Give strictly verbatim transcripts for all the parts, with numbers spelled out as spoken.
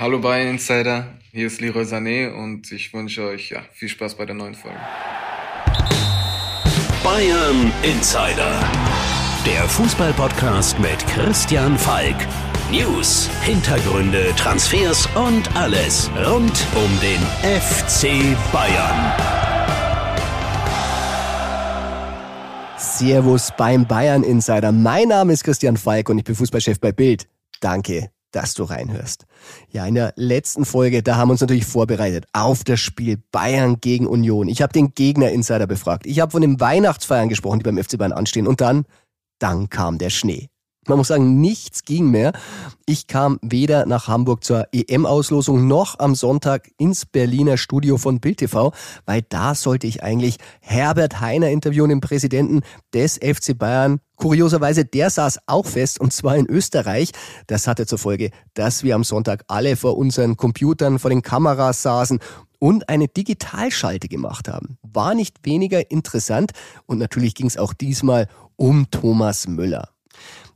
Hallo Bayern Insider, hier ist Leroy Sané und ich wünsche euch ja, viel Spaß bei der neuen Folge. Bayern Insider, der Fußball-Podcast mit Christian Falk. News, Hintergründe, Transfers und alles rund um den F C Bayern. Servus beim Bayern Insider. Mein Name ist Christian Falk und ich bin Fußballchef bei Bild. Danke, dass du reinhörst. Ja, in der letzten Folge, da haben wir uns natürlich vorbereitet auf das Spiel Bayern gegen Union. Ich habe den Gegner-Insider befragt. Ich habe von den Weihnachtsfeiern gesprochen, die beim F C Bayern anstehen. Und dann, dann kam der Schnee. Man muss sagen, nichts ging mehr. Ich kam weder nach Hamburg zur E M-Auslosung noch am Sonntag ins Berliner Studio von Bild T V, weil da sollte ich eigentlich Herbert Heiner interviewen, den Präsidenten des F C Bayern. Kurioserweise, der saß auch fest, und zwar in Österreich. Das hatte zur Folge, dass wir am Sonntag alle vor unseren Computern, vor den Kameras saßen und eine Digitalschalte gemacht haben. War nicht weniger interessant und natürlich ging es auch diesmal um Thomas Müller.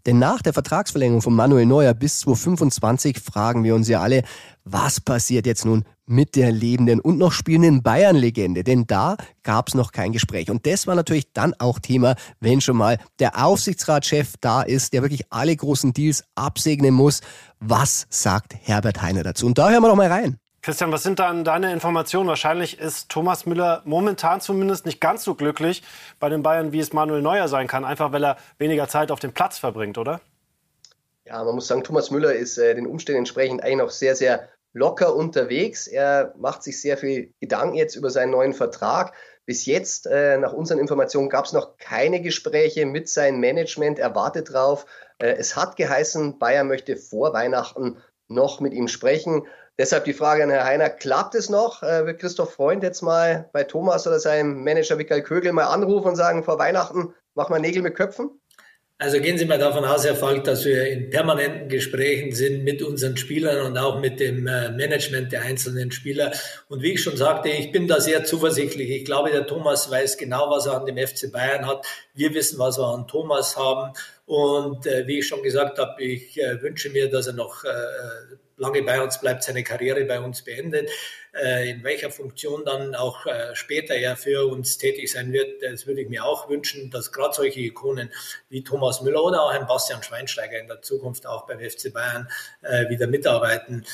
Denn nach der Vertragsverlängerung von Manuel Neuer bis zwanzig fünfundzwanzig fragen wir uns ja alle, was passiert jetzt nun mit der lebenden und noch spielenden Bayern-Legende? Denn da gab es noch kein Gespräch. Und das war natürlich dann auch Thema, wenn schon mal der Aufsichtsratschef da ist, der wirklich alle großen Deals absegnen muss. Was sagt Herbert Heiner dazu? Und da hören wir doch mal rein. Christian, was sind dann deine Informationen? Wahrscheinlich ist Thomas Müller momentan zumindest nicht ganz so glücklich bei den Bayern, wie es Manuel Neuer sein kann. Einfach, weil er weniger Zeit auf dem Platz verbringt, oder? Ja, man muss sagen, Thomas Müller ist äh, den Umständen entsprechend eigentlich noch sehr, sehr locker unterwegs. Er macht sich sehr viel Gedanken jetzt über seinen neuen Vertrag. Bis jetzt, äh, nach unseren Informationen, gab es noch keine Gespräche mit seinem Management. Er wartet drauf. Äh, es hat geheißen, Bayern möchte vor Weihnachten noch mit ihm sprechen. Deshalb die Frage an Herrn Heiner, klappt es noch? Äh, wird Christoph Freund jetzt mal bei Thomas oder seinem Manager Michael Kögel mal anrufen und sagen, vor Weihnachten machen wir Nägel mit Köpfen? Also gehen Sie mal davon aus, Herr Falk, dass wir in permanenten Gesprächen sind mit unseren Spielern und auch mit dem äh, Management der einzelnen Spieler. Und wie ich schon sagte, ich bin da sehr zuversichtlich. Ich glaube, der Thomas weiß genau, was er an dem F C Bayern hat. Wir wissen, was wir an Thomas haben. Und äh, wie ich schon gesagt habe, ich äh, wünsche mir, dass er noch... Äh, lange bei uns bleibt, seine Karriere bei uns beendet. In welcher Funktion dann auch später er für uns tätig sein wird, das würde ich mir auch wünschen, dass gerade solche Ikonen wie Thomas Müller oder auch ein Bastian Schweinsteiger in der Zukunft auch beim F C Bayern wieder mitarbeiten.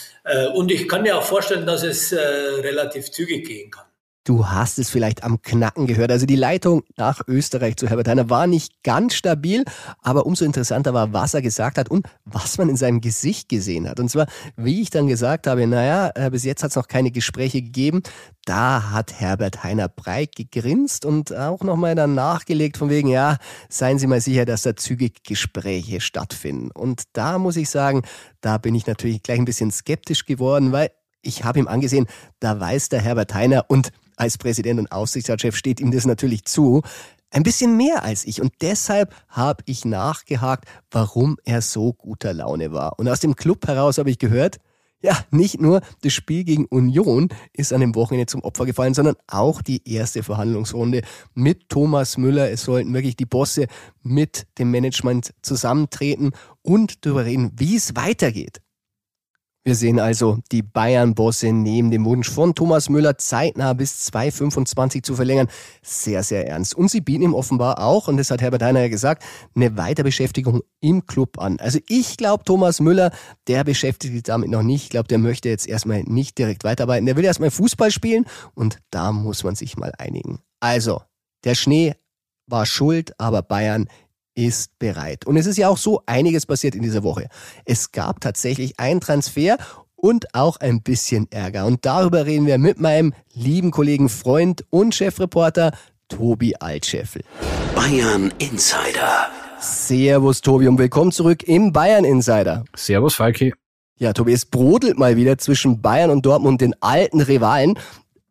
Und ich kann mir auch vorstellen, dass es relativ zügig gehen kann. Du hast es vielleicht am Knacken gehört. Also die Leitung nach Österreich zu Herbert Heiner war nicht ganz stabil, aber umso interessanter war, was er gesagt hat und was man in seinem Gesicht gesehen hat. Und zwar, wie ich dann gesagt habe, naja, bis jetzt hat es noch keine Gespräche gegeben. Da hat Herbert Heiner breit gegrinst und auch nochmal dann nachgelegt von wegen, ja, seien Sie mal sicher, dass da zügig Gespräche stattfinden. Und da muss ich sagen, da bin ich natürlich gleich ein bisschen skeptisch geworden, weil ich habe ihm angesehen, da weiß der Herbert Heiner und als Präsident und Aufsichtsratschef steht ihm das natürlich zu. Ein bisschen mehr als ich. Und deshalb habe ich nachgehakt, warum er so guter Laune war. Und aus dem Club heraus habe ich gehört, ja, nicht nur das Spiel gegen Union ist an dem Wochenende zum Opfer gefallen, sondern auch die erste Verhandlungsrunde mit Thomas Müller. Es sollten wirklich die Bosse mit dem Management zusammentreten und darüber reden, wie es weitergeht. Wir sehen also, die Bayern-Bosse nehmen den Wunsch von Thomas Müller zeitnah bis zwanzig fünfundzwanzig zu verlängern sehr, sehr ernst. Und sie bieten ihm offenbar auch, und das hat Herbert Heiner ja gesagt, eine Weiterbeschäftigung im Club an. Also ich glaube, Thomas Müller, der beschäftigt sich damit noch nicht. Ich glaube, der möchte jetzt erstmal nicht direkt weiterarbeiten. Der will erstmal Fußball spielen und da muss man sich mal einigen. Also, der Schnee war schuld, aber Bayern ist bereit. Und es ist ja auch so einiges passiert in dieser Woche. Es gab tatsächlich einen Transfer und auch ein bisschen Ärger. Und darüber reden wir mit meinem lieben Kollegen, Freund und Chefreporter Tobi Altscheffel. Bayern Insider. Servus Tobi und willkommen zurück im Bayern Insider. Servus Falki. Ja Tobi, es brodelt mal wieder zwischen Bayern und Dortmund, den alten Rivalen.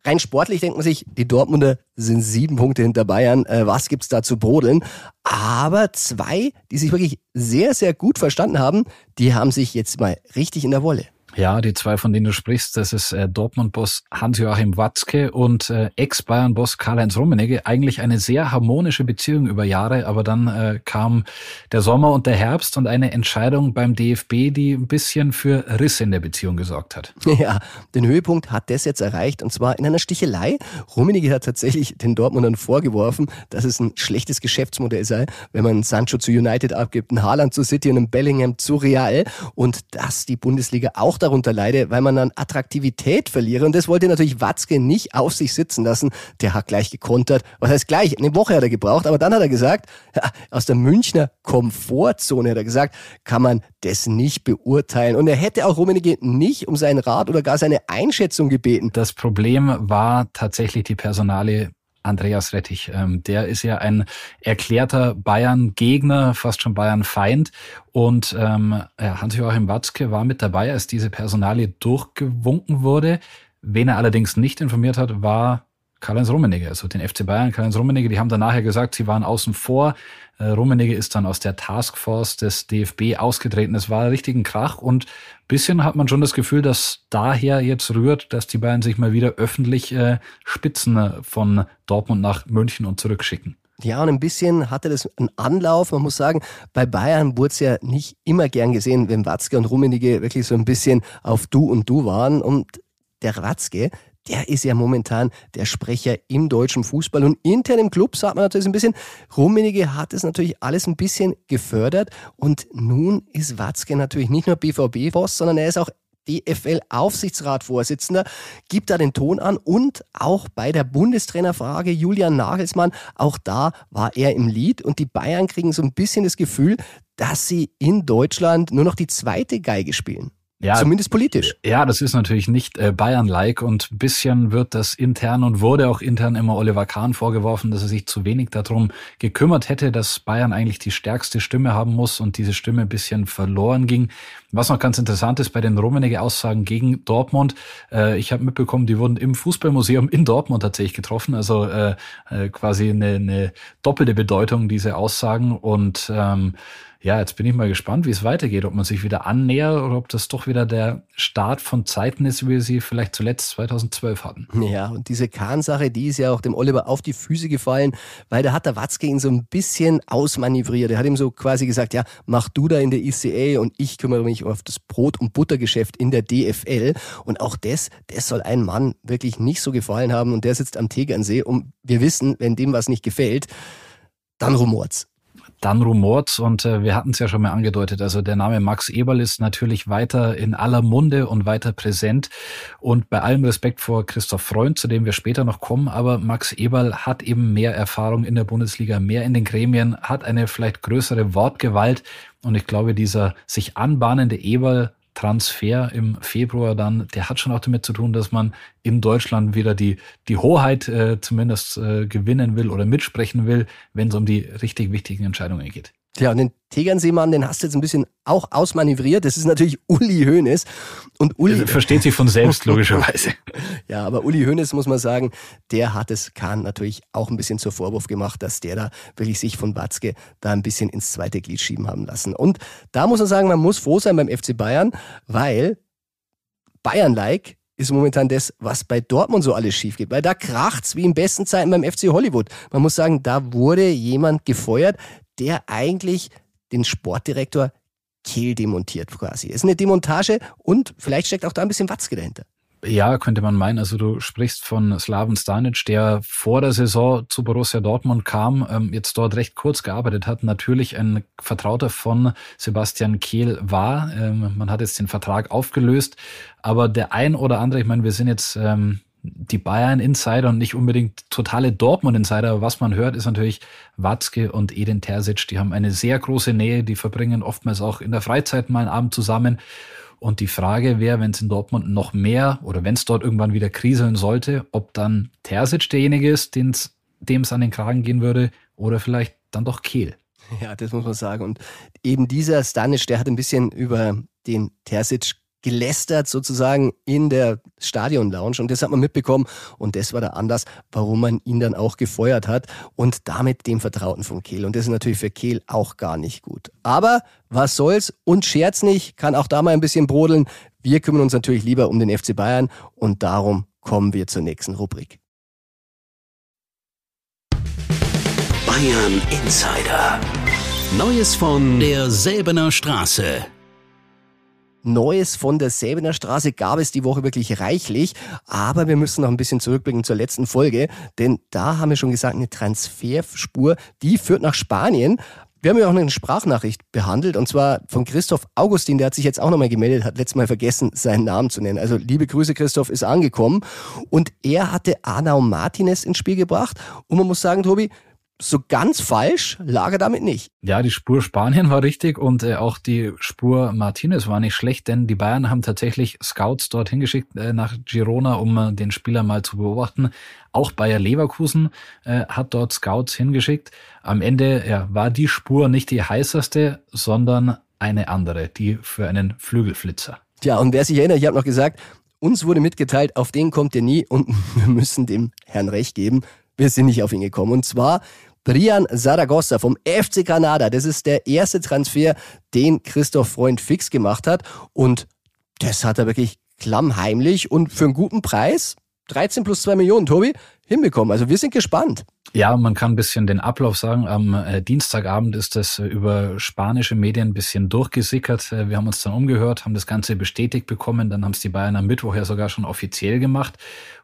Rein sportlich denkt man sich, die Dortmunder sind sieben Punkte hinter Bayern. Was gibt's da zu brodeln? Aber zwei, die sich wirklich sehr, sehr gut verstanden haben, die haben sich jetzt mal richtig in der Wolle. Ja, die zwei, von denen du sprichst, das ist äh, Dortmund-Boss Hans-Joachim Watzke und äh, Ex-Bayern-Boss Karl-Heinz Rummenigge. Eigentlich eine sehr harmonische Beziehung über Jahre, aber dann äh, kam der Sommer und der Herbst und eine Entscheidung beim D F B, die ein bisschen für Risse in der Beziehung gesorgt hat. Ja, den Höhepunkt hat das jetzt erreicht, und zwar in einer Stichelei. Rummenigge hat tatsächlich den Dortmundern vorgeworfen, dass es ein schlechtes Geschäftsmodell sei, wenn man Sancho zu United abgibt, einen Haaland zu City und einen Bellingham zu Real, und dass die Bundesliga auch darunter leide, weil man an Attraktivität verliere. Und das wollte natürlich Watzke nicht auf sich sitzen lassen. Der hat gleich gekontert. Was heißt gleich? Eine Woche hat er gebraucht, aber dann hat er gesagt, aus der Münchner Komfortzone, hat er gesagt, kann man das nicht beurteilen. Und er hätte auch Rummenigge nicht um seinen Rat oder gar seine Einschätzung gebeten. Das Problem war tatsächlich die Personalie Andreas Rettich. Der ist ja ein erklärter Bayern-Gegner, fast schon Bayern-Feind. Und ähm, Hans-Joachim Watzke war mit dabei, als diese Personalie durchgewunken wurde. Wen er allerdings nicht informiert hat, war Karl-Heinz Rummenigge, also den F C Bayern, Karl-Heinz Rummenigge. Die haben dann nachher gesagt, sie waren außen vor. Rummenigge ist dann aus der Taskforce des D F B ausgetreten. Es war richtig ein Krach, und ein bisschen hat man schon das Gefühl, dass daher jetzt rührt, dass die Bayern sich mal wieder öffentlich äh, Spitzen von Dortmund nach München und zurückschicken. Ja, und ein bisschen hatte das einen Anlauf. Man muss sagen, bei Bayern wurde es ja nicht immer gern gesehen, wenn Watzke und Rummenigge wirklich so ein bisschen auf Du und Du waren. Und der Watzke, der ist ja momentan der Sprecher im deutschen Fußball, und intern im Club sagt man natürlich ein bisschen, Rummenigge hat es natürlich alles ein bisschen gefördert, und nun ist Watzke natürlich nicht nur B V B-Boss, sondern er ist auch D F L-Aufsichtsrat-Vorsitzender, gibt da den Ton an, und auch bei der Bundestrainerfrage Julian Nagelsmann, auch da war er im Lead, und die Bayern kriegen so ein bisschen das Gefühl, dass sie in Deutschland nur noch die zweite Geige spielen. Ja, zumindest politisch. Ja, das ist natürlich nicht äh, Bayern-like, und ein bisschen wird das intern und wurde auch intern immer Oliver Kahn vorgeworfen, dass er sich zu wenig darum gekümmert hätte, dass Bayern eigentlich die stärkste Stimme haben muss und diese Stimme ein bisschen verloren ging. Was noch ganz interessant ist bei den Rummenigge-Aussagen gegen Dortmund, äh, ich habe mitbekommen, die wurden im Fußballmuseum in Dortmund tatsächlich getroffen, also äh, äh, quasi eine, eine doppelte Bedeutung, diese Aussagen, und ähm, ja, jetzt bin ich mal gespannt, wie es weitergeht, ob man sich wieder annähert oder ob das doch wieder der Start von Zeiten ist, wie wir sie vielleicht zuletzt zweitausendzwölf hatten. Ja, und diese Kahn-Sache, die ist ja auch dem Oliver auf die Füße gefallen, weil da hat der Watzke ihn so ein bisschen ausmanövriert. Er hat ihm so quasi gesagt, ja, mach du da in der I C A und ich kümmere mich auf das Brot- und Buttergeschäft in der D F L. Und auch das, das soll einem Mann wirklich nicht so gefallen haben, und der sitzt am Tegernsee, und wir wissen, wenn dem was nicht gefällt, dann rumort's. Dann rumort's, und äh, wir hatten es ja schon mal angedeutet, also der Name Max Eberl ist natürlich weiter in aller Munde und weiter präsent, und bei allem Respekt vor Christoph Freund, zu dem wir später noch kommen, aber Max Eberl hat eben mehr Erfahrung in der Bundesliga, mehr in den Gremien, hat eine vielleicht größere Wortgewalt, und ich glaube, dieser sich anbahnende Eberl Transfer im Februar dann, der hat schon auch damit zu tun, dass man in Deutschland wieder die die Hoheit äh, zumindest äh, gewinnen will oder mitsprechen will, wenn es um die richtig wichtigen Entscheidungen geht. Ja, und den Tegernseemann, den hast du jetzt ein bisschen auch ausmanövriert. Das ist natürlich Uli Hoeneß. Und Uli versteht sich von selbst, logischerweise. Ja, aber Uli Hoeneß, muss man sagen, der hat es Kahn natürlich auch ein bisschen zur Vorwurf gemacht, dass der da wirklich sich von Watzke da ein bisschen ins zweite Glied schieben haben lassen. Und da muss man sagen, man muss froh sein beim F C Bayern, weil Bayern-like ist momentan das, was bei Dortmund so alles schief geht. Weil da kracht's wie in besten Zeiten beim F C Hollywood. Man muss sagen, da wurde jemand gefeuert, der eigentlich den Sportdirektor kehldemontiert quasi. Es ist eine Demontage, und vielleicht steckt auch da ein bisschen Watzke dahinter. Ja, könnte man meinen. Also du sprichst von Slaven Stanic, der vor der Saison zu Borussia Dortmund kam, jetzt dort recht kurz gearbeitet hat, natürlich ein Vertrauter von Sebastian Kehl war. Man hat jetzt den Vertrag aufgelöst, aber der ein oder andere, ich meine, wir sind jetzt die Bayern-Insider und nicht unbedingt totale Dortmund-Insider, aber was man hört, ist natürlich Watzke und Edin Terzic, die haben eine sehr große Nähe, die verbringen oftmals auch in der Freizeit mal einen Abend zusammen, und die Frage wäre, wenn es in Dortmund noch mehr oder wenn es dort irgendwann wieder kriseln sollte, ob dann Terzic derjenige ist, dem es an den Kragen gehen würde, oder vielleicht dann doch Kehl. Ja, das muss man sagen, und eben dieser Stanic, der hat ein bisschen über den Terzic gelästert sozusagen in der Stadion-Lounge und das hat man mitbekommen und das war der Anlass, warum man ihn dann auch gefeuert hat und damit dem Vertrauten von Kehl und das ist natürlich für Kehl auch gar nicht gut. Aber was soll's und scherz nicht, kann auch da mal ein bisschen brodeln. Wir kümmern uns natürlich lieber um den F C Bayern und darum kommen wir zur nächsten Rubrik. Bayern Insider. Neues von der Säbener Straße. Neues von der Säbener Straße gab es die Woche wirklich reichlich, aber wir müssen noch ein bisschen zurückblicken zur letzten Folge, denn da haben wir schon gesagt, eine Transferspur, die führt nach Spanien. Wir haben ja auch eine Sprachnachricht behandelt und zwar von Christoph Augustin, der hat sich jetzt auch nochmal gemeldet, hat letztes Mal vergessen, seinen Namen zu nennen. Also liebe Grüße, Christoph ist angekommen und er hatte Arnau Martinez ins Spiel gebracht und man muss sagen, Tobi, so ganz falsch lag er damit nicht. Ja, die Spur Spanien war richtig und äh, auch die Spur Martinez war nicht schlecht, denn die Bayern haben tatsächlich Scouts dorthin geschickt äh, nach Girona, um äh, den Spieler mal zu beobachten. Auch Bayer Leverkusen äh, hat dort Scouts hingeschickt. Am Ende ja, war die Spur nicht die heißeste, sondern eine andere, die für einen Flügelflitzer. Tja, und wer sich erinnert, ich habe noch gesagt, uns wurde mitgeteilt, auf den kommt ihr nie und wir müssen dem Herrn recht geben. Wir sind nicht auf ihn gekommen und zwar Bryan Zaragoza vom F C Granada, das ist der erste Transfer, den Christoph Freund fix gemacht hat und das hat er wirklich klammheimlich und für einen guten Preis, dreizehn plus zwei Millionen, Tobi, hinbekommen. Also wir sind gespannt. Ja, man kann ein bisschen den Ablauf sagen. Am Dienstagabend ist das über spanische Medien ein bisschen durchgesickert. Wir haben uns dann umgehört, haben das Ganze bestätigt bekommen. Dann haben es die Bayern am Mittwoch ja sogar schon offiziell gemacht.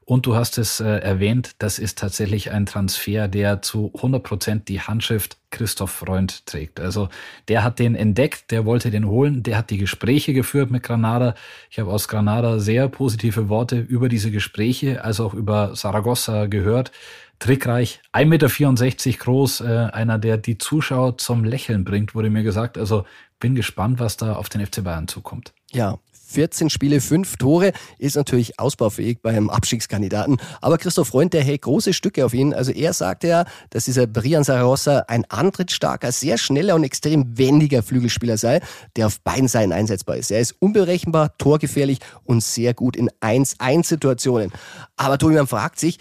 Und du hast es erwähnt, das ist tatsächlich ein Transfer, der zu hundert Prozent die Handschrift Christoph Freund trägt. Also der hat den entdeckt, der wollte den holen, der hat die Gespräche geführt mit Granada. Ich habe aus Granada sehr positive Worte über diese Gespräche, also auch über Zaragoza gehört. Trickreich, ein Meter vierundsechzig groß, äh, einer, der die Zuschauer zum Lächeln bringt, wurde mir gesagt. Also bin gespannt, was da auf den F C Bayern zukommt. Ja, vierzehn Spiele, fünf Tore, ist natürlich ausbaufähig beim Abstiegskandidaten. Aber Christoph Freund, der hält große Stücke auf ihn. Also er sagte ja, dass dieser Bryan Zaragoza ein antrittsstarker, sehr schneller und extrem wendiger Flügelspieler sei, der auf beiden Seiten einsetzbar ist. Er ist unberechenbar, torgefährlich und sehr gut in eins-eins-Situationen. Aber Tobi, man fragt sich,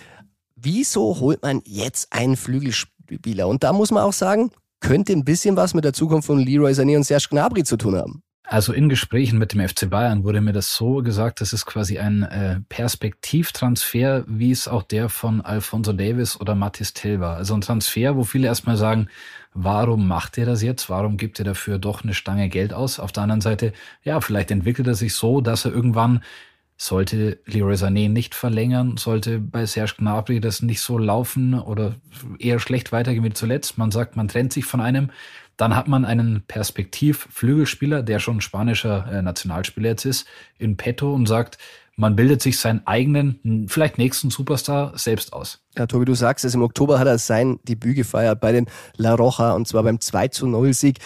wieso holt man jetzt einen Flügelspieler? Und da muss man auch sagen, könnte ein bisschen was mit der Zukunft von Leroy Sané und Serge Gnabry zu tun haben. Also in Gesprächen mit dem F C Bayern wurde mir das so gesagt, das ist quasi ein äh, Perspektivtransfer, wie es auch der von Alphonso Davies oder Mathys Tel war. Also ein Transfer, wo viele erstmal sagen, warum macht ihr das jetzt? Warum gibt ihr dafür doch eine Stange Geld aus? Auf der anderen Seite, ja, vielleicht entwickelt er sich so, dass er irgendwann, sollte Leroy Sané nicht verlängern, sollte bei Serge Gnabry das nicht so laufen oder eher schlecht weitergehen wie zuletzt. Man sagt, man trennt sich von einem. Dann hat man einen Perspektiv-Flügelspieler, der schon spanischer Nationalspieler jetzt ist, in petto und sagt, man bildet sich seinen eigenen, vielleicht nächsten Superstar selbst aus. Ja, Tobi, du sagst es, im Oktober hat er sein Debüt gefeiert bei den La Roja und zwar beim zwei zu null Sieg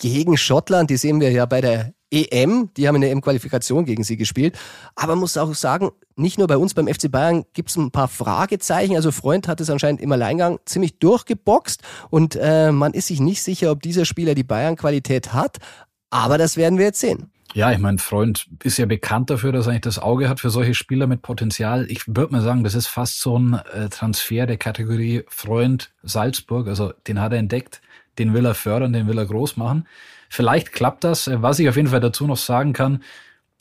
gegen Schottland. Die sehen wir ja bei der E M, die haben in der E M-Qualifikation gegen sie gespielt. Aber man muss auch sagen, nicht nur bei uns beim F C Bayern gibt es ein paar Fragezeichen. Also Freund hat es anscheinend im Alleingang ziemlich durchgeboxt und äh, man ist sich nicht sicher, ob dieser Spieler die Bayern-Qualität hat. Aber das werden wir jetzt sehen. Ja, ich meine, Freund ist ja bekannt dafür, dass er eigentlich das Auge hat für solche Spieler mit Potenzial. Ich würde mal sagen, das ist fast so ein äh, Transfer der Kategorie Freund Salzburg. Also den hat er entdeckt, den will er fördern, den will er groß machen. Vielleicht klappt das. Was ich auf jeden Fall dazu noch sagen kann,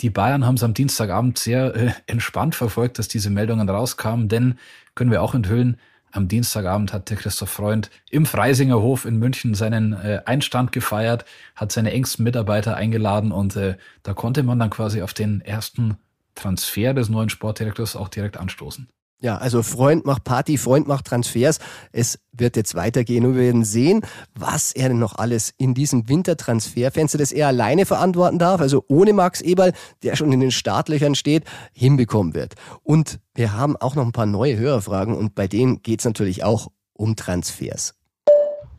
die Bayern haben es am Dienstagabend sehr äh, entspannt verfolgt, dass diese Meldungen rauskamen, denn, können wir auch enthüllen, am Dienstagabend hat der Christoph Freund im Freisinger Hof in München seinen äh, Einstand gefeiert, hat seine engsten Mitarbeiter eingeladen und äh, da konnte man dann quasi auf den ersten Transfer des neuen Sportdirektors auch direkt anstoßen. Ja, also Freund macht Party, Freund macht Transfers. Es wird jetzt weitergehen und wir werden sehen, was er denn noch alles in diesem Wintertransferfenster, das er alleine verantworten darf, also ohne Max Eberl, der schon in den Startlöchern steht, hinbekommen wird. Und wir haben auch noch ein paar neue Hörerfragen und bei denen geht's natürlich auch um Transfers.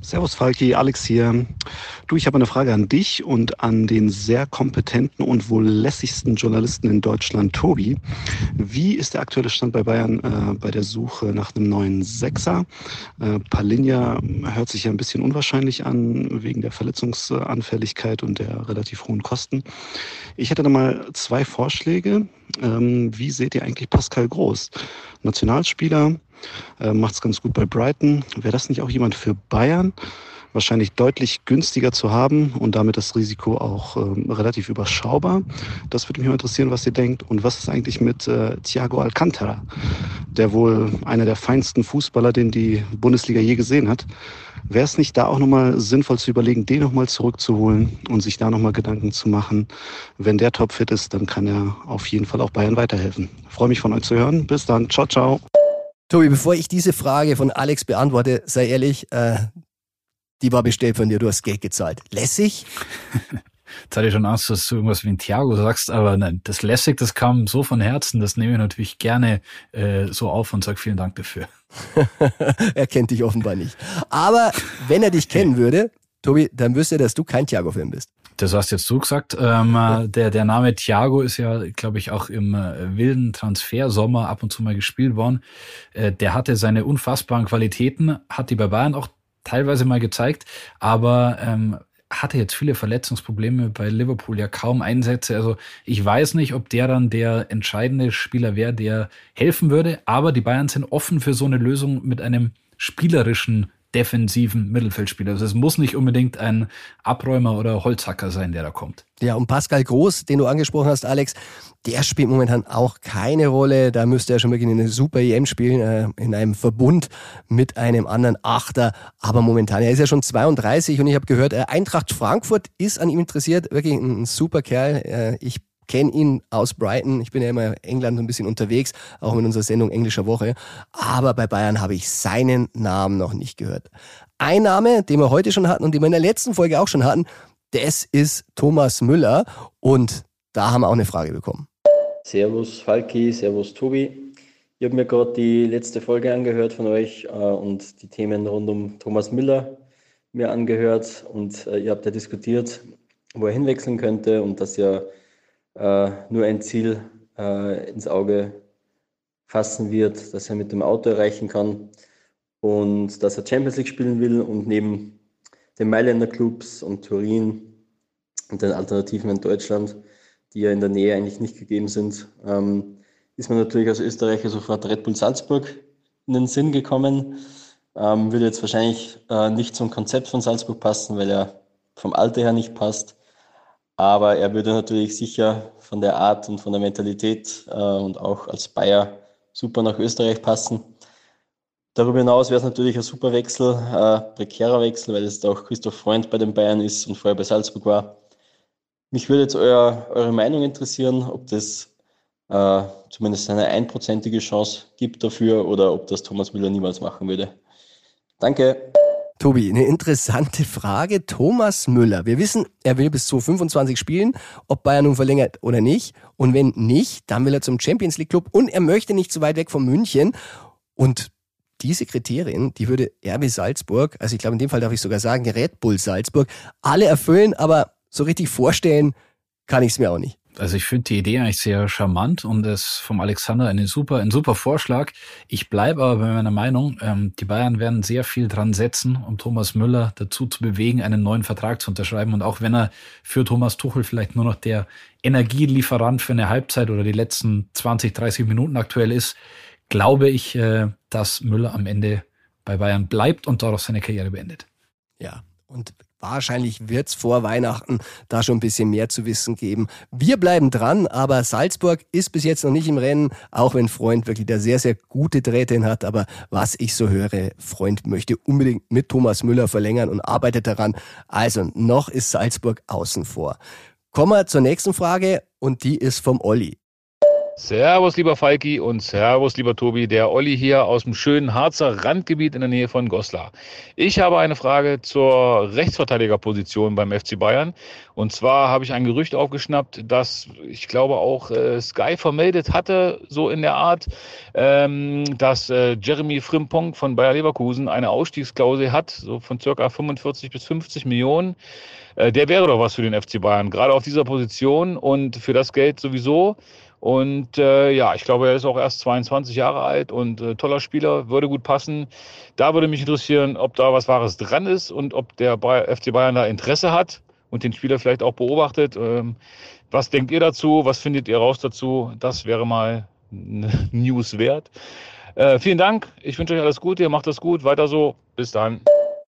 Servus Falki, Alex hier. Du, ich habe eine Frage an dich und an den sehr kompetenten und wohl lässigsten Journalisten in Deutschland, Tobi. Wie ist der aktuelle Stand bei Bayern äh, bei der Suche nach einem neuen Sechser? Äh, Palinha hört sich ja ein bisschen unwahrscheinlich an, wegen der Verletzungsanfälligkeit und der relativ hohen Kosten. Ich hätte da mal zwei Vorschläge. Ähm, wie seht ihr eigentlich Pascal Groß? Nationalspieler, Äh, macht's ganz gut bei Brighton. Wäre das nicht auch jemand für Bayern? Wahrscheinlich deutlich günstiger zu haben und damit das Risiko auch ähm, relativ überschaubar. Das würde mich mal interessieren, was ihr denkt. Und was ist eigentlich mit äh, Thiago Alcantara, der wohl einer der feinsten Fußballer, den die Bundesliga je gesehen hat? Wäre es nicht da auch nochmal sinnvoll zu überlegen, den nochmal zurückzuholen und sich da nochmal Gedanken zu machen? Wenn der topfit ist, dann kann er auf jeden Fall auch Bayern weiterhelfen. Freue mich von euch zu hören. Bis dann. Ciao, ciao. Tobi, bevor ich diese Frage von Alex beantworte, sei ehrlich, äh, die war bestellt von dir, du hast Geld gezahlt. Lässig? Jetzt hatte ich schon Angst, dass du irgendwas wie ein Thiago sagst, aber nein, das Lässig, das kam so von Herzen, das nehme ich natürlich gerne äh, so auf und sage vielen Dank dafür. Er kennt dich offenbar nicht. Aber wenn er dich kennen würde, Tobi, dann wüsste er, dass du kein Thiago-Fan bist. Das hast jetzt du gesagt. Ähm, ja. der, der Name Thiago ist ja, glaube ich, auch im äh, wilden Transfersommer ab und zu mal gespielt worden. Äh, der hatte seine unfassbaren Qualitäten, hat die bei Bayern auch teilweise mal gezeigt, aber ähm, hatte jetzt viele Verletzungsprobleme bei Liverpool, ja kaum Einsätze. Also ich weiß nicht, ob der dann der entscheidende Spieler wäre, der helfen würde, aber die Bayern sind offen für so eine Lösung mit einem spielerischen defensiven Mittelfeldspieler. Also es muss nicht unbedingt ein Abräumer oder Holzhacker sein, der da kommt. Ja, und Pascal Groß, den du angesprochen hast, Alex, der spielt momentan auch keine Rolle. Da müsste er schon wirklich eine super E M spielen, äh, in einem Verbund mit einem anderen Achter. Aber momentan, er ist ja schon zweiunddreißig und ich habe gehört, äh, Eintracht Frankfurt ist an ihm interessiert. Wirklich ein super Kerl. Äh, ich kenne ihn aus Brighton. Ich bin ja immer in England so ein bisschen unterwegs, auch mit unserer Sendung Englischer Woche. Aber bei Bayern habe ich seinen Namen noch nicht gehört. Ein Name, den wir heute schon hatten und den wir in der letzten Folge auch schon hatten, das ist Thomas Müller. Und da haben wir auch eine Frage bekommen. Servus Falki, servus Tobi. Ich habe mir gerade die letzte Folge angehört von euch und die Themen rund um Thomas Müller mir angehört. Und ihr habt ja diskutiert, wo er hinwechseln könnte und dass ja Uh, nur ein Ziel uh, ins Auge fassen wird, das er mit dem Auto erreichen kann und dass er Champions League spielen will und neben den Mailänder Clubs und Turin und den Alternativen in Deutschland, die ja in der Nähe eigentlich nicht gegeben sind, um, ist mir natürlich als Österreicher sofort Red Bull Salzburg in den Sinn gekommen. Um, würde jetzt wahrscheinlich uh, nicht zum Konzept von Salzburg passen, weil er vom Alter her nicht passt. Aber er würde natürlich sicher von der Art und von der Mentalität äh, und auch als Bayer super nach Österreich passen. Darüber hinaus wäre es natürlich ein super Wechsel, äh, prekärer Wechsel, weil es auch Christoph Freund bei den Bayern ist und vorher bei Salzburg war. Mich würde jetzt euer, eure Meinung interessieren, ob das äh, zumindest eine einprozentige Chance gibt dafür oder ob das Thomas Müller niemals machen würde. Danke. Tobi, eine interessante Frage. Thomas Müller. Wir wissen, er will bis zwanzig fünfundzwanzig spielen, ob Bayern nun verlängert oder nicht. Und wenn nicht, dann will er zum Champions League Club und er möchte nicht so weit weg von München. Und diese Kriterien, die würde R B Salzburg, also ich glaube in dem Fall darf ich sogar sagen, Red Bull Salzburg, alle erfüllen, aber so richtig vorstellen kann ich es mir auch nicht. Also ich finde die Idee eigentlich sehr charmant und es vom Alexander eine super, ein super Vorschlag. Ich bleibe aber bei meiner Meinung, ähm, die Bayern werden sehr viel dran setzen, um Thomas Müller dazu zu bewegen, einen neuen Vertrag zu unterschreiben. Und auch wenn er für Thomas Tuchel vielleicht nur noch der Energielieferant für eine Halbzeit oder die letzten zwanzig, dreißig Minuten aktuell ist, glaube ich, äh, dass Müller am Ende bei Bayern bleibt und darauf seine Karriere beendet. Ja, und wahrscheinlich wird es vor Weihnachten da schon ein bisschen mehr zu wissen geben. Wir bleiben dran, aber Salzburg ist bis jetzt noch nicht im Rennen, auch wenn Freund wirklich da sehr, sehr gute Drähte hat. Aber was ich so höre, Freund möchte unbedingt mit Thomas Müller verlängern und arbeitet daran. Also noch ist Salzburg außen vor. Kommen wir zur nächsten Frage und die ist vom Olli. Servus, lieber Falki und servus, lieber Tobi, der Olli hier aus dem schönen Harzer Randgebiet in der Nähe von Goslar. Ich habe eine Frage zur Rechtsverteidigerposition beim F C Bayern. Und zwar habe ich ein Gerücht aufgeschnappt, das ich glaube auch äh, Sky vermeldet hatte, so in der Art, ähm, dass äh, Jeremy Frimpong von Bayer Leverkusen eine Ausstiegsklausel hat, so von ca. fünfundvierzig bis fünfzig Millionen. Äh, der wäre doch was für den F C Bayern, gerade auf dieser Position und für das Geld sowieso. Und äh, ja, ich glaube, er ist auch erst zweiundzwanzig Jahre alt und äh, toller Spieler, würde gut passen. Da würde mich interessieren, ob da was Wahres dran ist und ob der F C Bayern da Interesse hat und den Spieler vielleicht auch beobachtet. Ähm, was denkt ihr dazu? Was findet ihr raus dazu? Das wäre mal News wert. Äh, vielen Dank. Ich wünsche euch alles Gute. Ihr macht das gut. Weiter so. Bis dann.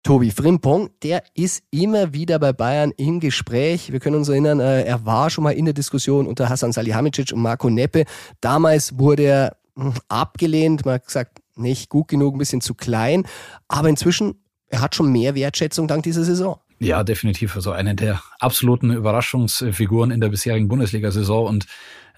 Tobi, Frimpong, der ist immer wieder bei Bayern im Gespräch. Wir können uns erinnern, er war schon mal in der Diskussion unter Hasan Salihamidzic und Marco Neppe. Damals wurde er abgelehnt, man hat gesagt, nicht gut genug, ein bisschen zu klein. Aber inzwischen, er hat schon mehr Wertschätzung dank dieser Saison. Ja, definitiv. Also eine der absoluten Überraschungsfiguren in der bisherigen Bundesliga-Saison. Und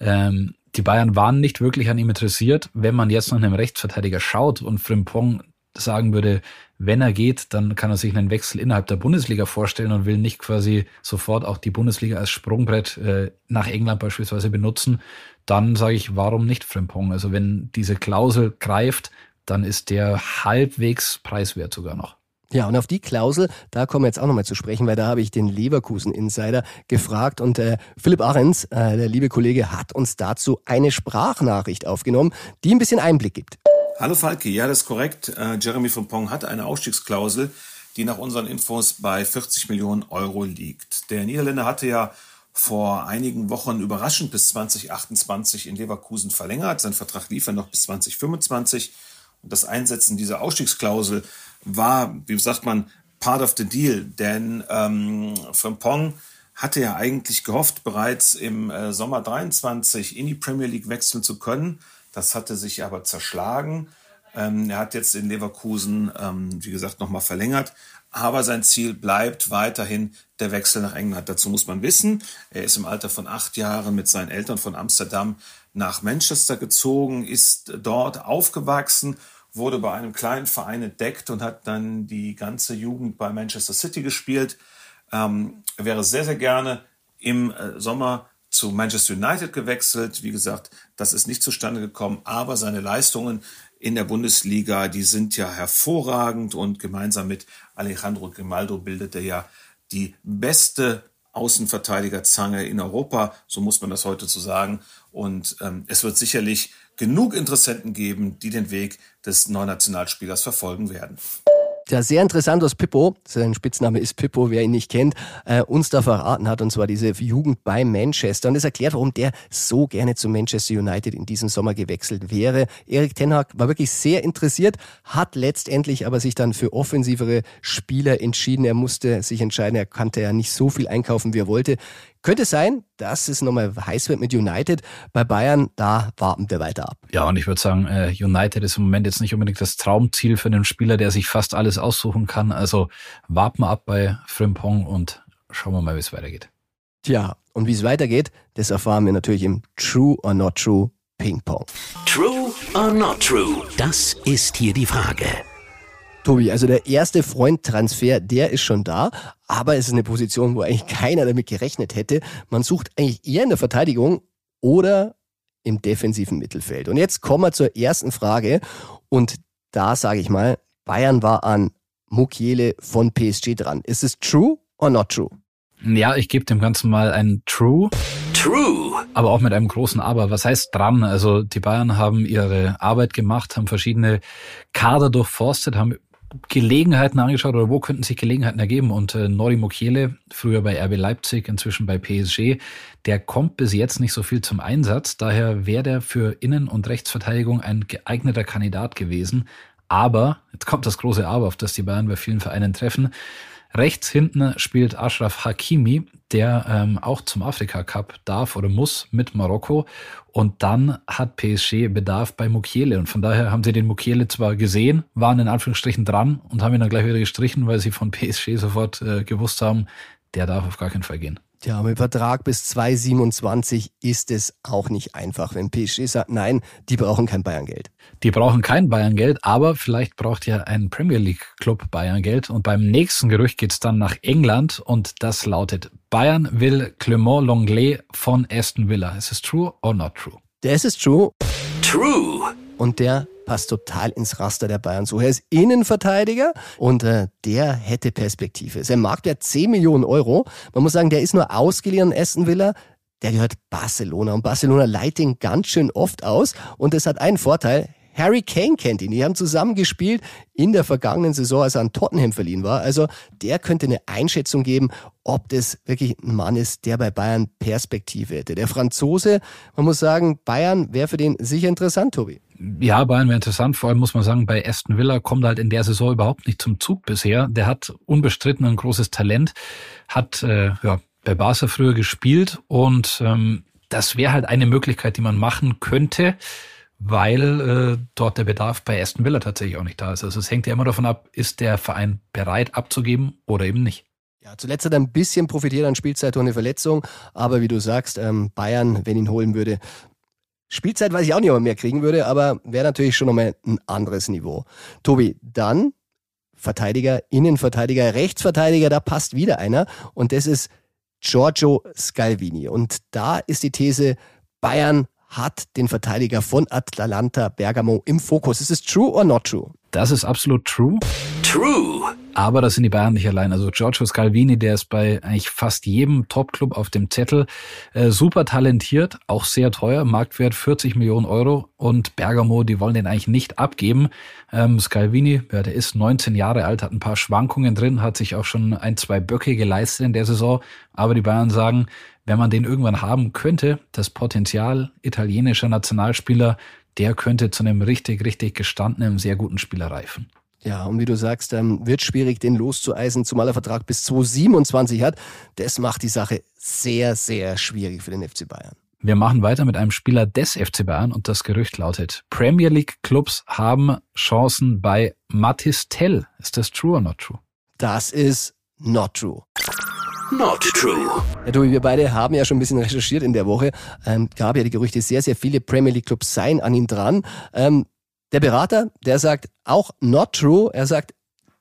ähm, die Bayern waren nicht wirklich an ihm interessiert. Wenn man jetzt nach einem Rechtsverteidiger schaut und Frimpong sagen würde, wenn er geht, dann kann er sich einen Wechsel innerhalb der Bundesliga vorstellen und will nicht quasi sofort auch die Bundesliga als Sprungbrett äh, nach England beispielsweise benutzen, dann sage ich, warum nicht Frimpong? Also wenn diese Klausel greift, dann ist der halbwegs preiswert sogar noch. Ja, und auf die Klausel, da kommen wir jetzt auch nochmal zu sprechen, weil da habe ich den Leverkusen-Insider gefragt und äh, Philipp Ahrens, äh, der liebe Kollege, hat uns dazu eine Sprachnachricht aufgenommen, die ein bisschen Einblick gibt. Hallo Falki, ja, das ist korrekt. Äh, Jeremy Frimpong hat eine Ausstiegsklausel, die nach unseren Infos bei vierzig Millionen Euro liegt. Der Niederländer hatte ja vor einigen Wochen überraschend bis zwanzig achtundzwanzig in Leverkusen verlängert. Sein Vertrag lief ja noch bis zwanzig fünfundzwanzig. Und das Einsetzen dieser Ausstiegsklausel war, wie sagt man, part of the deal. Denn ähm, Frimpong hatte ja eigentlich gehofft, bereits im äh, Sommer dreiundzwanzig in die Premier League wechseln zu können. Das hatte sich aber zerschlagen. Ähm, er hat jetzt in Leverkusen, ähm, wie gesagt, nochmal verlängert. Aber sein Ziel bleibt weiterhin der Wechsel nach England. Dazu muss man wissen, er ist im Alter von acht Jahren mit seinen Eltern von Amsterdam nach Manchester gezogen, ist dort aufgewachsen, wurde bei einem kleinen Verein entdeckt und hat dann die ganze Jugend bei Manchester City gespielt. Ähm, er wäre sehr, sehr gerne im äh, Sommer zu Manchester United gewechselt. Wie gesagt, das ist nicht zustande gekommen, aber seine Leistungen in der Bundesliga, die sind ja hervorragend und gemeinsam mit Alejandro Grimaldo bildet er ja die beste Außenverteidigerzange in Europa, so muss man das heute so sagen. Und ähm, es wird sicherlich genug Interessenten geben, die den Weg des neuen Nationalspielers verfolgen werden. Ja, sehr interessant, was Pippo, sein Spitzname ist Pippo, wer ihn nicht kennt, äh, uns da verraten hat, und zwar diese Jugend bei Manchester. Und das erklärt, warum der so gerne zu Manchester United in diesem Sommer gewechselt wäre. Erik ten Hag war wirklich sehr interessiert, hat letztendlich aber sich dann für offensivere Spieler entschieden. Er musste sich entscheiden, er konnte ja nicht so viel einkaufen, wie er wollte. Könnte sein, dass es nochmal heiß wird mit United. Bei Bayern, da warten wir weiter ab. Ja, und ich würde sagen, United ist im Moment jetzt nicht unbedingt das Traumziel für einen Spieler, der sich fast alles aussuchen kann. Also warten wir ab bei Frimpong und schauen wir mal, wie es weitergeht. Tja, und wie es weitergeht, das erfahren wir natürlich im True or Not True Ping-Pong. True or Not True, das ist hier die Frage. Tobi, also der erste Freund-Transfer, der ist schon da, aber es ist eine Position, wo eigentlich keiner damit gerechnet hätte. Man sucht eigentlich eher in der Verteidigung oder im defensiven Mittelfeld. Und jetzt kommen wir zur ersten Frage und da sage ich mal, Bayern war an Mukiele von P S G dran. Ist es true or not true? Ja, ich gebe dem Ganzen mal ein True. True. Aber auch mit einem großen Aber. Was heißt dran? Also die Bayern haben ihre Arbeit gemacht, haben verschiedene Kader durchforstet, haben Gelegenheiten angeschaut oder wo könnten sich Gelegenheiten ergeben, und äh, Nordi Mukiele, früher bei R B Leipzig, inzwischen bei P S G, der kommt bis jetzt nicht so viel zum Einsatz, daher wäre der für Innen- und Rechtsverteidigung ein geeigneter Kandidat gewesen, aber, jetzt kommt das große Aber, auf das die Bayern bei vielen Vereinen treffen, rechts hinten spielt Achraf Hakimi, der ähm, auch zum Afrika-Cup darf oder muss mit Marokko. Und dann hat P S G Bedarf bei Mukiele. Und von daher haben sie den Mukiele zwar gesehen, waren in Anführungsstrichen dran und haben ihn dann gleich wieder gestrichen, weil sie von P S G sofort äh, gewusst haben, der darf auf gar keinen Fall gehen. Tja, mit Vertrag bis zwanzig siebenundzwanzig ist es auch nicht einfach, wenn P S G sagt, nein, die brauchen kein Bayerngeld. Die brauchen kein Bayerngeld, aber vielleicht braucht ja ein Premier League-Club Bayerngeld. Und beim nächsten Gerücht geht es dann nach England und das lautet, Bayern will Clément Lenglet von Aston Villa. Ist es true or not true? Das ist true. True. Und der passt total ins Raster der Bayern. So, er ist Innenverteidiger und äh, der hätte Perspektive. Sein Marktwert zehn Millionen Euro. Man muss sagen, der ist nur ausgeliehen an Aston Villa. Der gehört Barcelona und Barcelona leiht den ganz schön oft aus. Und es hat einen Vorteil, Harry Kane kennt ihn. Die haben zusammen gespielt in der vergangenen Saison, als er an Tottenham verliehen war. Also der könnte eine Einschätzung geben, ob das wirklich ein Mann ist, der bei Bayern Perspektive hätte. Der Franzose, man muss sagen, Bayern wäre für den sicher interessant, Tobi. Ja, Bayern wäre interessant. Vor allem muss man sagen, bei Aston Villa kommt er halt in der Saison überhaupt nicht zum Zug bisher. Der hat unbestritten ein großes Talent, hat äh, ja, bei Barca früher gespielt und ähm, das wäre halt eine Möglichkeit, die man machen könnte, weil äh, dort der Bedarf bei Aston Villa tatsächlich auch nicht da ist. Also es hängt ja immer davon ab, ist der Verein bereit abzugeben oder eben nicht. Ja, zuletzt hat er ein bisschen profitiert an Spielzeit durch eine Verletzung, aber wie du sagst, ähm, Bayern, wenn ihn holen würde, Spielzeit weiß ich auch nicht, ob er mehr kriegen würde, aber wäre natürlich schon nochmal ein anderes Niveau. Tobi, dann Verteidiger, Innenverteidiger, Rechtsverteidiger, da passt wieder einer und das ist Giorgio Scalvini und da ist die These, Bayern hat den Verteidiger von Atalanta Bergamo im Fokus. Ist es true or not true? Das ist absolut true. True. Aber das sind die Bayern nicht allein. Also Giorgio Scalvini, der ist bei eigentlich fast jedem Top-Club auf dem Zettel. Äh, super talentiert, auch sehr teuer, Marktwert vierzig Millionen Euro. Und Bergamo, die wollen den eigentlich nicht abgeben. Ähm, Scalvini, ja, der ist neunzehn Jahre alt, hat ein paar Schwankungen drin, hat sich auch schon ein, zwei Böcke geleistet in der Saison. Aber die Bayern sagen, wenn man den irgendwann haben könnte, das Potenzial italienischer Nationalspieler, der könnte zu einem richtig, richtig gestandenen, sehr guten Spieler reifen. Ja, und wie du sagst, wird schwierig, den loszueisen, zumal er Vertrag bis zwanzig siebenundzwanzig hat. Das macht die Sache sehr, sehr schwierig für den F C Bayern. Wir machen weiter mit einem Spieler des F C Bayern und das Gerücht lautet, Premier League-Clubs haben Chancen bei Mathys Tel. Ist das true or not true? Das ist not true. Not true. Ja, Tobi, wir beide haben ja schon ein bisschen recherchiert in der Woche. Ähm, gab ja die Gerüchte, sehr, sehr viele Premier League Clubs seien an ihn dran. Ähm, der Berater, der sagt auch not true. Er sagt,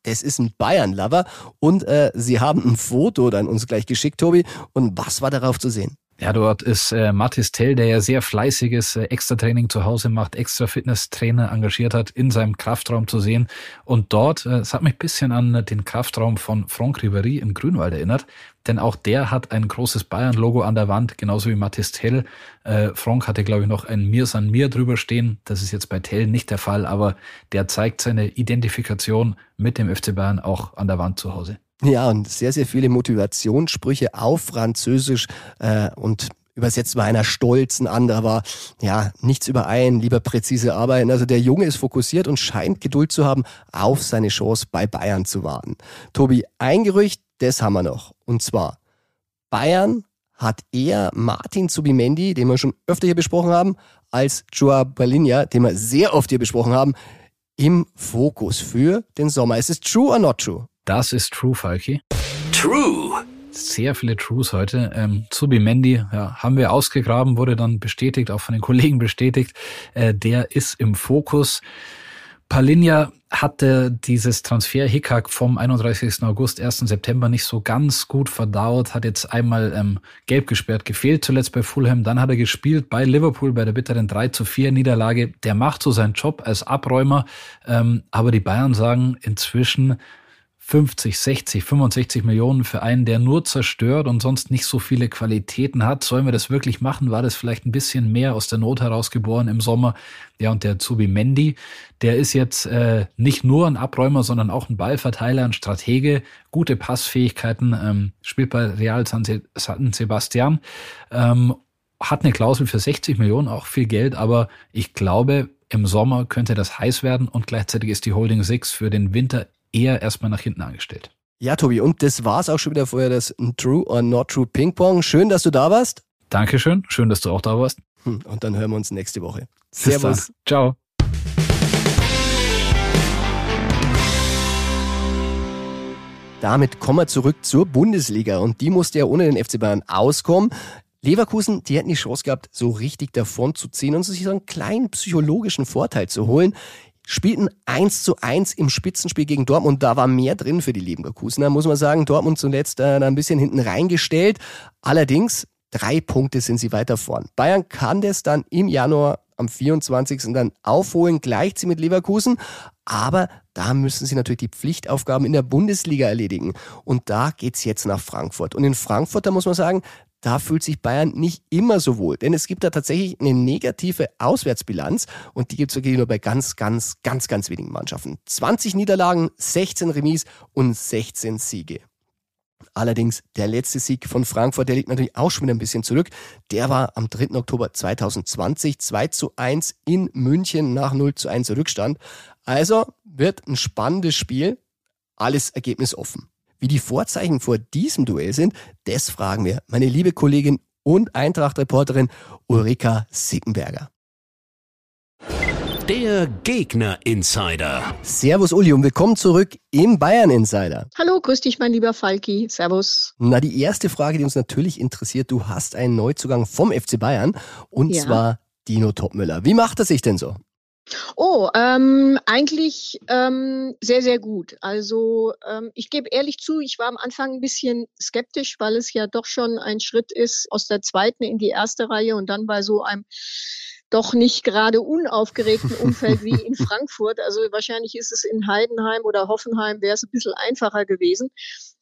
es ist ein Bayern-Lover. Und äh, sie haben ein Foto dann uns gleich geschickt, Tobi. Und was war darauf zu sehen? Ja, dort ist äh, Mathys Tel, der ja sehr fleißiges äh, Extra-Training zu Hause macht, extra Fitness-Trainer engagiert hat, in seinem Kraftraum zu sehen. Und dort, es äh, hat mich ein bisschen an äh, den Kraftraum von Franck Ribéry im Grünwald erinnert, denn auch der hat ein großes Bayern-Logo an der Wand, genauso wie Mathys Tel. Äh, Franck hatte, glaube ich, noch ein Mir San Mir drüber stehen. Das ist jetzt bei Tel nicht der Fall, aber der zeigt seine Identifikation mit dem F C Bayern auch an der Wand zu Hause. Ja, und sehr, sehr viele Motivationssprüche auf Französisch äh, und übersetzt war einer stolz, ein anderer war, ja, nichts überein, lieber präzise arbeiten. Also der Junge ist fokussiert und scheint Geduld zu haben, auf seine Chance bei Bayern zu warten. Tobi, ein Gerücht, das haben wir noch. Und zwar, Bayern hat eher Martin Zubimendi, den wir schon öfter hier besprochen haben, als Joao Balinha, den wir sehr oft hier besprochen haben, im Fokus für den Sommer. Ist es true or not true? Das ist true, Falki. True. Sehr viele Trues heute. Ähm, Zubimendi, ja, haben wir ausgegraben, wurde dann bestätigt, auch von den Kollegen bestätigt. Äh, der ist im Fokus. Balinha hatte dieses Transfer-Hickhack vom einunddreißigsten August, ersten September nicht so ganz gut verdaut, hat jetzt einmal ähm, gelb gesperrt gefehlt, zuletzt bei Fulham, dann hat er gespielt bei Liverpool bei der bitteren drei zu vier Niederlage. Der macht so seinen Job als Abräumer, ähm, aber die Bayern sagen inzwischen, fünfzig, sechzig, fünfundsechzig Millionen für einen, der nur zerstört und sonst nicht so viele Qualitäten hat. Sollen wir das wirklich machen? War das vielleicht ein bisschen mehr aus der Not herausgeboren im Sommer? Ja, und der Zubimendi, der ist jetzt äh, nicht nur ein Abräumer, sondern auch ein Ballverteiler, ein Stratege, gute Passfähigkeiten, ähm, spielt bei Real San, Se- San Sebastian, ähm, hat eine Klausel für sechzig Millionen, auch viel Geld, aber ich glaube, im Sommer könnte das heiß werden und gleichzeitig ist die Holding Six für den Winter eher erstmal nach hinten angestellt. Ja, Tobi, und das war's auch schon wieder vorher, das True or Not True Ping Pong. Schön, dass du da warst. Dankeschön, schön, dass du auch da warst. Und dann hören wir uns nächste Woche. Servus. Ciao. Damit kommen wir zurück zur Bundesliga und die musste ja ohne den F C Bayern auskommen. Leverkusen, die hätten die Chance gehabt, so richtig davon zu ziehen und sich so einen kleinen psychologischen Vorteil zu holen. Spielten eins zu eins im Spitzenspiel gegen Dortmund. Da war mehr drin für die Leverkusener, muss man sagen. Dortmund zuletzt äh, da ein bisschen hinten reingestellt. Allerdings, drei Punkte sind sie weiter vorn. Bayern kann das dann im Januar am vierundzwanzigsten dann aufholen, gleicht sie mit Leverkusen. Aber da müssen sie natürlich die Pflichtaufgaben in der Bundesliga erledigen. Und da geht's jetzt nach Frankfurt. Und in Frankfurt, da muss man sagen, da fühlt sich Bayern nicht immer so wohl. Denn es gibt da tatsächlich eine negative Auswärtsbilanz. Und die gibt es wirklich nur bei ganz, ganz, ganz, ganz wenigen Mannschaften. zwanzig Niederlagen, sechzehn Remis und sechzehn Siege. Allerdings der letzte Sieg von Frankfurt, der liegt natürlich auch schon wieder ein bisschen zurück. Der war am dritter Oktober zweitausendzwanzig, zwei zu eins in München nach null zu eins Rückstand. Also wird ein spannendes Spiel, alles ergebnisoffen. Wie die Vorzeichen vor diesem Duell sind, das fragen wir meine liebe Kollegin und Eintracht-Reporterin Ulrika Sickenberger. Der Gegner-Insider. Servus Uli und willkommen zurück im Bayern-Insider. Hallo, grüß dich mein lieber Falki. Servus. Na, die erste Frage, die uns natürlich interessiert, du hast einen Neuzugang vom F C Bayern und ja. zwar Dino Topmüller. Wie macht er sich denn so? Oh, ähm, eigentlich ähm, sehr, sehr gut. Also ähm, ich gebe ehrlich zu, ich war am Anfang ein bisschen skeptisch, weil es ja doch schon ein Schritt ist aus der zweiten in die erste Reihe und dann bei so einem doch nicht gerade unaufgeregten Umfeld wie in Frankfurt. Also wahrscheinlich ist es in Heidenheim oder Hoffenheim, wäre es ein bisschen einfacher gewesen.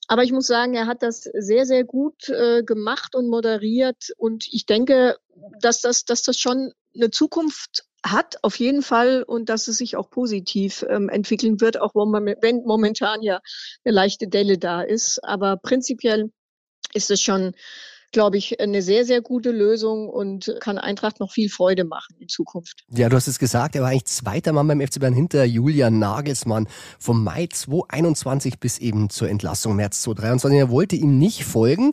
Aber ich muss sagen, er hat das sehr, sehr gut äh, gemacht und moderiert. Und ich denke, dass das, dass das schon eine Zukunft hat, auf jeden Fall, und dass es sich auch positiv ähm, entwickeln wird, auch wenn momentan ja eine leichte Delle da ist. Aber prinzipiell ist es schon, glaube ich, eine sehr, sehr gute Lösung und kann Eintracht noch viel Freude machen in Zukunft. Ja, du hast es gesagt, er war eigentlich zweiter Mann beim F C Bayern hinter Julian Nagelsmann vom Mai zweitausendeinundzwanzig bis eben zur Entlassung März zweitausenddreiundzwanzig. Er wollte ihm nicht folgen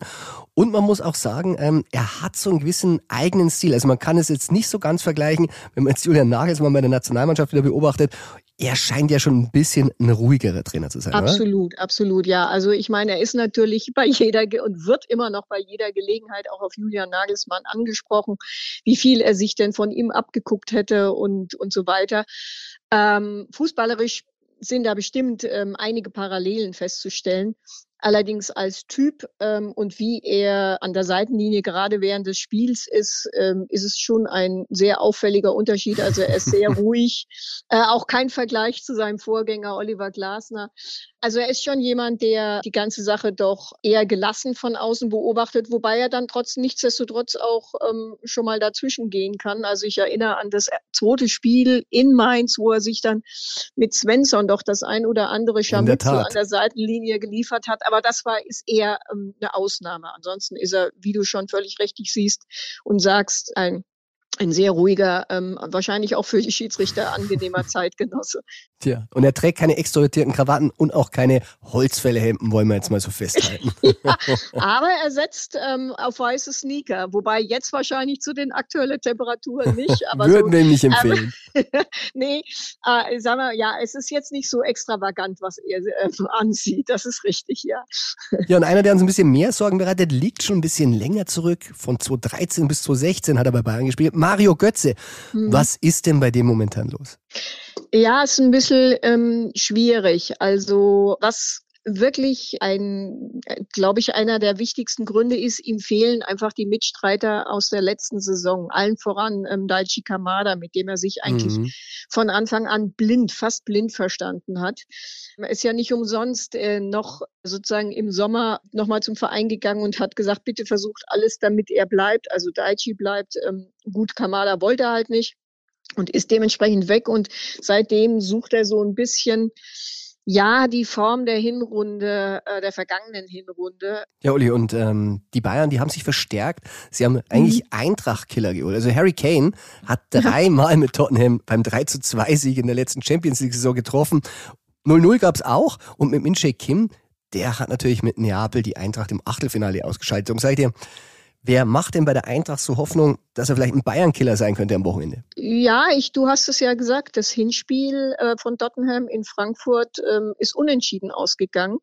und man muss auch sagen, ähm, er hat so einen gewissen eigenen Stil. Also man kann es jetzt nicht so ganz vergleichen, wenn man jetzt Julian Nagelsmann bei der Nationalmannschaft wieder beobachtet. Er scheint ja schon ein bisschen ein ruhigerer Trainer zu sein, absolut, oder? Absolut, ja. Also ich meine, er ist natürlich bei jeder Ge- und wird immer noch bei jeder Gelegenheit auch auf Julian Nagelsmann angesprochen, wie viel er sich denn von ihm abgeguckt hätte und und so weiter. Ähm, fußballerisch sind da bestimmt ähm, einige Parallelen festzustellen. Allerdings als Typ ähm, und wie er an der Seitenlinie gerade während des Spiels ist, ähm, ist es schon ein sehr auffälliger Unterschied. Also er ist sehr ruhig, äh, auch kein Vergleich zu seinem Vorgänger Oliver Glasner. Also er ist schon jemand, der die ganze Sache doch eher gelassen von außen beobachtet, wobei er dann trotzdem nichtsdestotrotz auch ähm, schon mal dazwischen gehen kann. Also ich erinnere an das zweite Spiel in Mainz, wo er sich dann mit Svensson doch das ein oder andere Scharmützel an der Seitenlinie geliefert hat. Aber das war ist eher ähm, eine Ausnahme. Ansonsten ist er, wie du schon völlig richtig siehst und sagst, ein Ein sehr ruhiger, ähm, wahrscheinlich auch für die Schiedsrichter angenehmer Zeitgenosse. Tja, und er trägt keine extrovertierten Krawatten und auch keine Holzfällerhemden, wollen wir jetzt mal so festhalten. Ja, aber er setzt ähm, auf weiße Sneaker, wobei jetzt wahrscheinlich zu den aktuellen Temperaturen nicht. Aber Würden so, wir ihm nicht empfehlen. Ähm, nee, äh, sagen wir, ja, es ist jetzt nicht so extravagant, was er äh, anzieht. Das ist richtig, ja. Ja, und einer, der uns ein bisschen mehr Sorgen bereitet, liegt schon ein bisschen länger zurück. Von zweitausenddreizehn bis zweitausendsechzehn hat er bei Bayern gespielt. Mario Götze, was ist denn bei dem momentan los? Ja, ist ein bisschen ähm, schwierig. Also was wirklich ein, glaube ich, einer der wichtigsten Gründe ist, ihm fehlen einfach die Mitstreiter aus der letzten Saison. Allen voran ähm, Daichi Kamada, mit dem er sich eigentlich mhm. von Anfang an blind, fast blind verstanden hat. Er ist ja nicht umsonst äh, noch sozusagen im Sommer nochmal zum Verein gegangen und hat gesagt, bitte versucht alles, damit er bleibt. Also Daichi bleibt. Ähm, gut, Kamada wollte halt nicht und ist dementsprechend weg. Und seitdem sucht er so ein bisschen... Ja, die Form der Hinrunde, äh, der vergangenen Hinrunde. Ja, Uli, und ähm, die Bayern, die haben sich verstärkt. Sie haben eigentlich mhm. Eintracht-Killer geholt. Also Harry Kane hat dreimal mit Tottenham beim drei zu zwei Sieg in der letzten Champions-League-Saison getroffen. null null gab es auch. Und mit Min Jae Kim, der hat natürlich mit Neapel die Eintracht im Achtelfinale ausgeschaltet. Und sag ich dir, wer macht denn bei der Eintracht so Hoffnung, dass er vielleicht ein Bayern-Killer sein könnte am Wochenende? Ja, ich, du hast es ja gesagt, das Hinspiel äh, von Tottenham in Frankfurt ähm, ist unentschieden ausgegangen.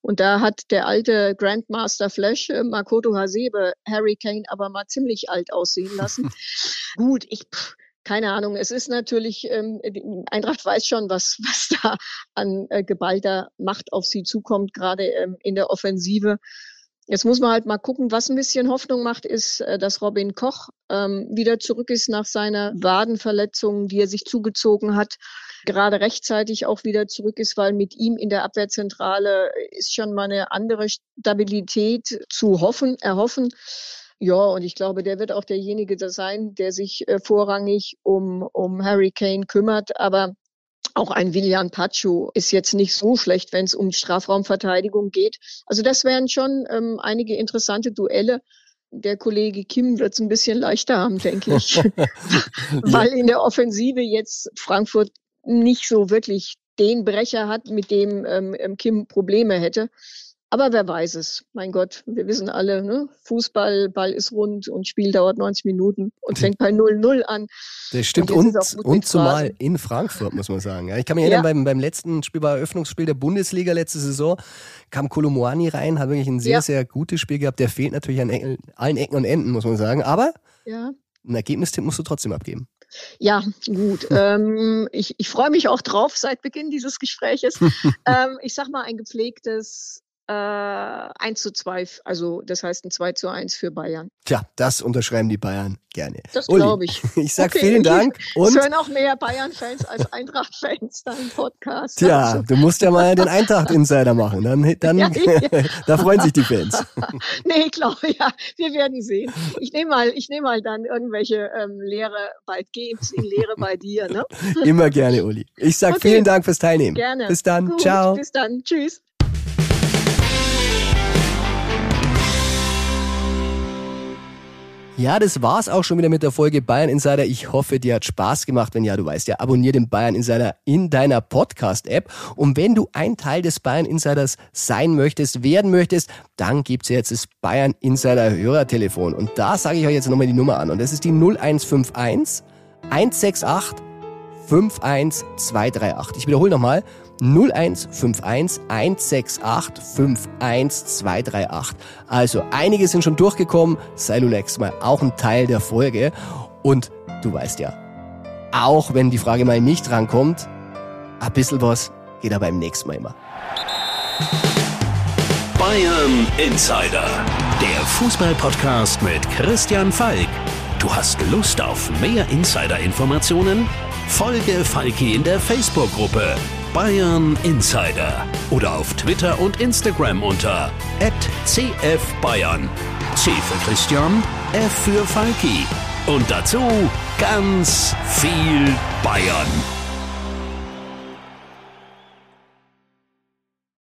Und da hat der alte Grandmaster Flash, äh, Makoto Hasebe, Harry Kane aber mal ziemlich alt aussehen lassen. Gut, ich... Pff, keine Ahnung, es ist natürlich, ähm, Eintracht weiß schon, was, was da an äh, geballter Macht auf sie zukommt, gerade ähm, in der Offensive. Jetzt muss man halt mal gucken, was ein bisschen Hoffnung macht, ist, äh, dass Robin Koch ähm, wieder zurück ist nach seiner Wadenverletzung, die er sich zugezogen hat, gerade rechtzeitig auch wieder zurück ist, weil mit ihm in der Abwehrzentrale ist schon mal eine andere Stabilität zu hoffen, erhoffen. Ja, und ich glaube, der wird auch derjenige sein, der sich äh, vorrangig um, um Harry Kane kümmert. Aber auch ein Willian Pacu ist jetzt nicht so schlecht, wenn es um Strafraumverteidigung geht. Also das wären schon ähm, einige interessante Duelle. Der Kollege Kim wird es ein bisschen leichter haben, denke ich. Weil in der Offensive jetzt Frankfurt nicht so wirklich den Brecher hat, mit dem ähm, Kim Probleme hätte. Aber wer weiß es? Mein Gott, wir wissen alle, ne? Fußball, Ball ist rund und Spiel dauert neunzig Minuten und fängt bei null null an. Das stimmt, und, und, und zumal in Frankfurt, muss man sagen. Ja, ich kann mich erinnern, ja. beim, beim letzten Spiel, beim Eröffnungsspiel der Bundesliga letzte Saison, kam Kolo Muani rein, hat wirklich ein sehr, ja. sehr gutes Spiel gehabt. Der fehlt natürlich an Ecken, allen Ecken und Enden, muss man sagen. Aber ja. ein Ergebnistipp musst du trotzdem abgeben. Ja, gut. ähm, ich, ich freue mich auch drauf seit Beginn dieses Gespräches. ähm, ich sag mal, ein gepflegtes Äh, eins zu zwei, also das heißt ein zwei zu eins für Bayern. Tja, das unterschreiben die Bayern gerne. Das glaube ich. Ich sage okay, vielen Dank. Und es hören auch mehr Bayern-Fans als Eintracht-Fans deinen Podcast. Tja, also. Du musst ja mal den Eintracht-Insider machen. Dann, dann, ja, ja. Da freuen sich die Fans. Nee, ich glaube, ja, wir werden sehen. Ich nehme mal, ich nehm mal dann irgendwelche ähm, Lehre bei Games in Lehre bei dir. Ne? Immer gerne, Uli. Ich sage okay. Vielen Dank fürs Teilnehmen. Gerne. Bis dann. Gut, ciao. Bis dann. Tschüss. Ja, das war's auch schon wieder mit der Folge Bayern Insider. Ich hoffe, dir hat Spaß gemacht. Wenn ja, du weißt ja, abonnier den Bayern Insider in deiner Podcast-App. Und wenn du ein Teil des Bayern Insiders sein möchtest, werden möchtest, dann gibt's jetzt das Bayern Insider Hörertelefon. Und da sage ich euch jetzt nochmal die Nummer an. Und das ist die null eins fünf eins, eins sechs acht, fünf eins zwei drei acht. Ich wiederhole nochmal. null eins fünf eins, eins sechs acht, fünf eins zwei drei acht. Also einige sind schon durchgekommen, sei du nächstes Mal auch ein Teil der Folge. Und du weißt ja, auch wenn die Frage mal nicht rankommt, ein bisschen was geht aber beim nächsten Mal immer. Bayern Insider, der Fußball-Podcast mit Christian Falk. Du hast Lust auf mehr Insider-Informationen? Folge Falki in der Facebook-Gruppe Bayern Insider oder auf Twitter und Instagram unter at c f bayern. C für Christian, F für Falki und dazu ganz viel Bayern.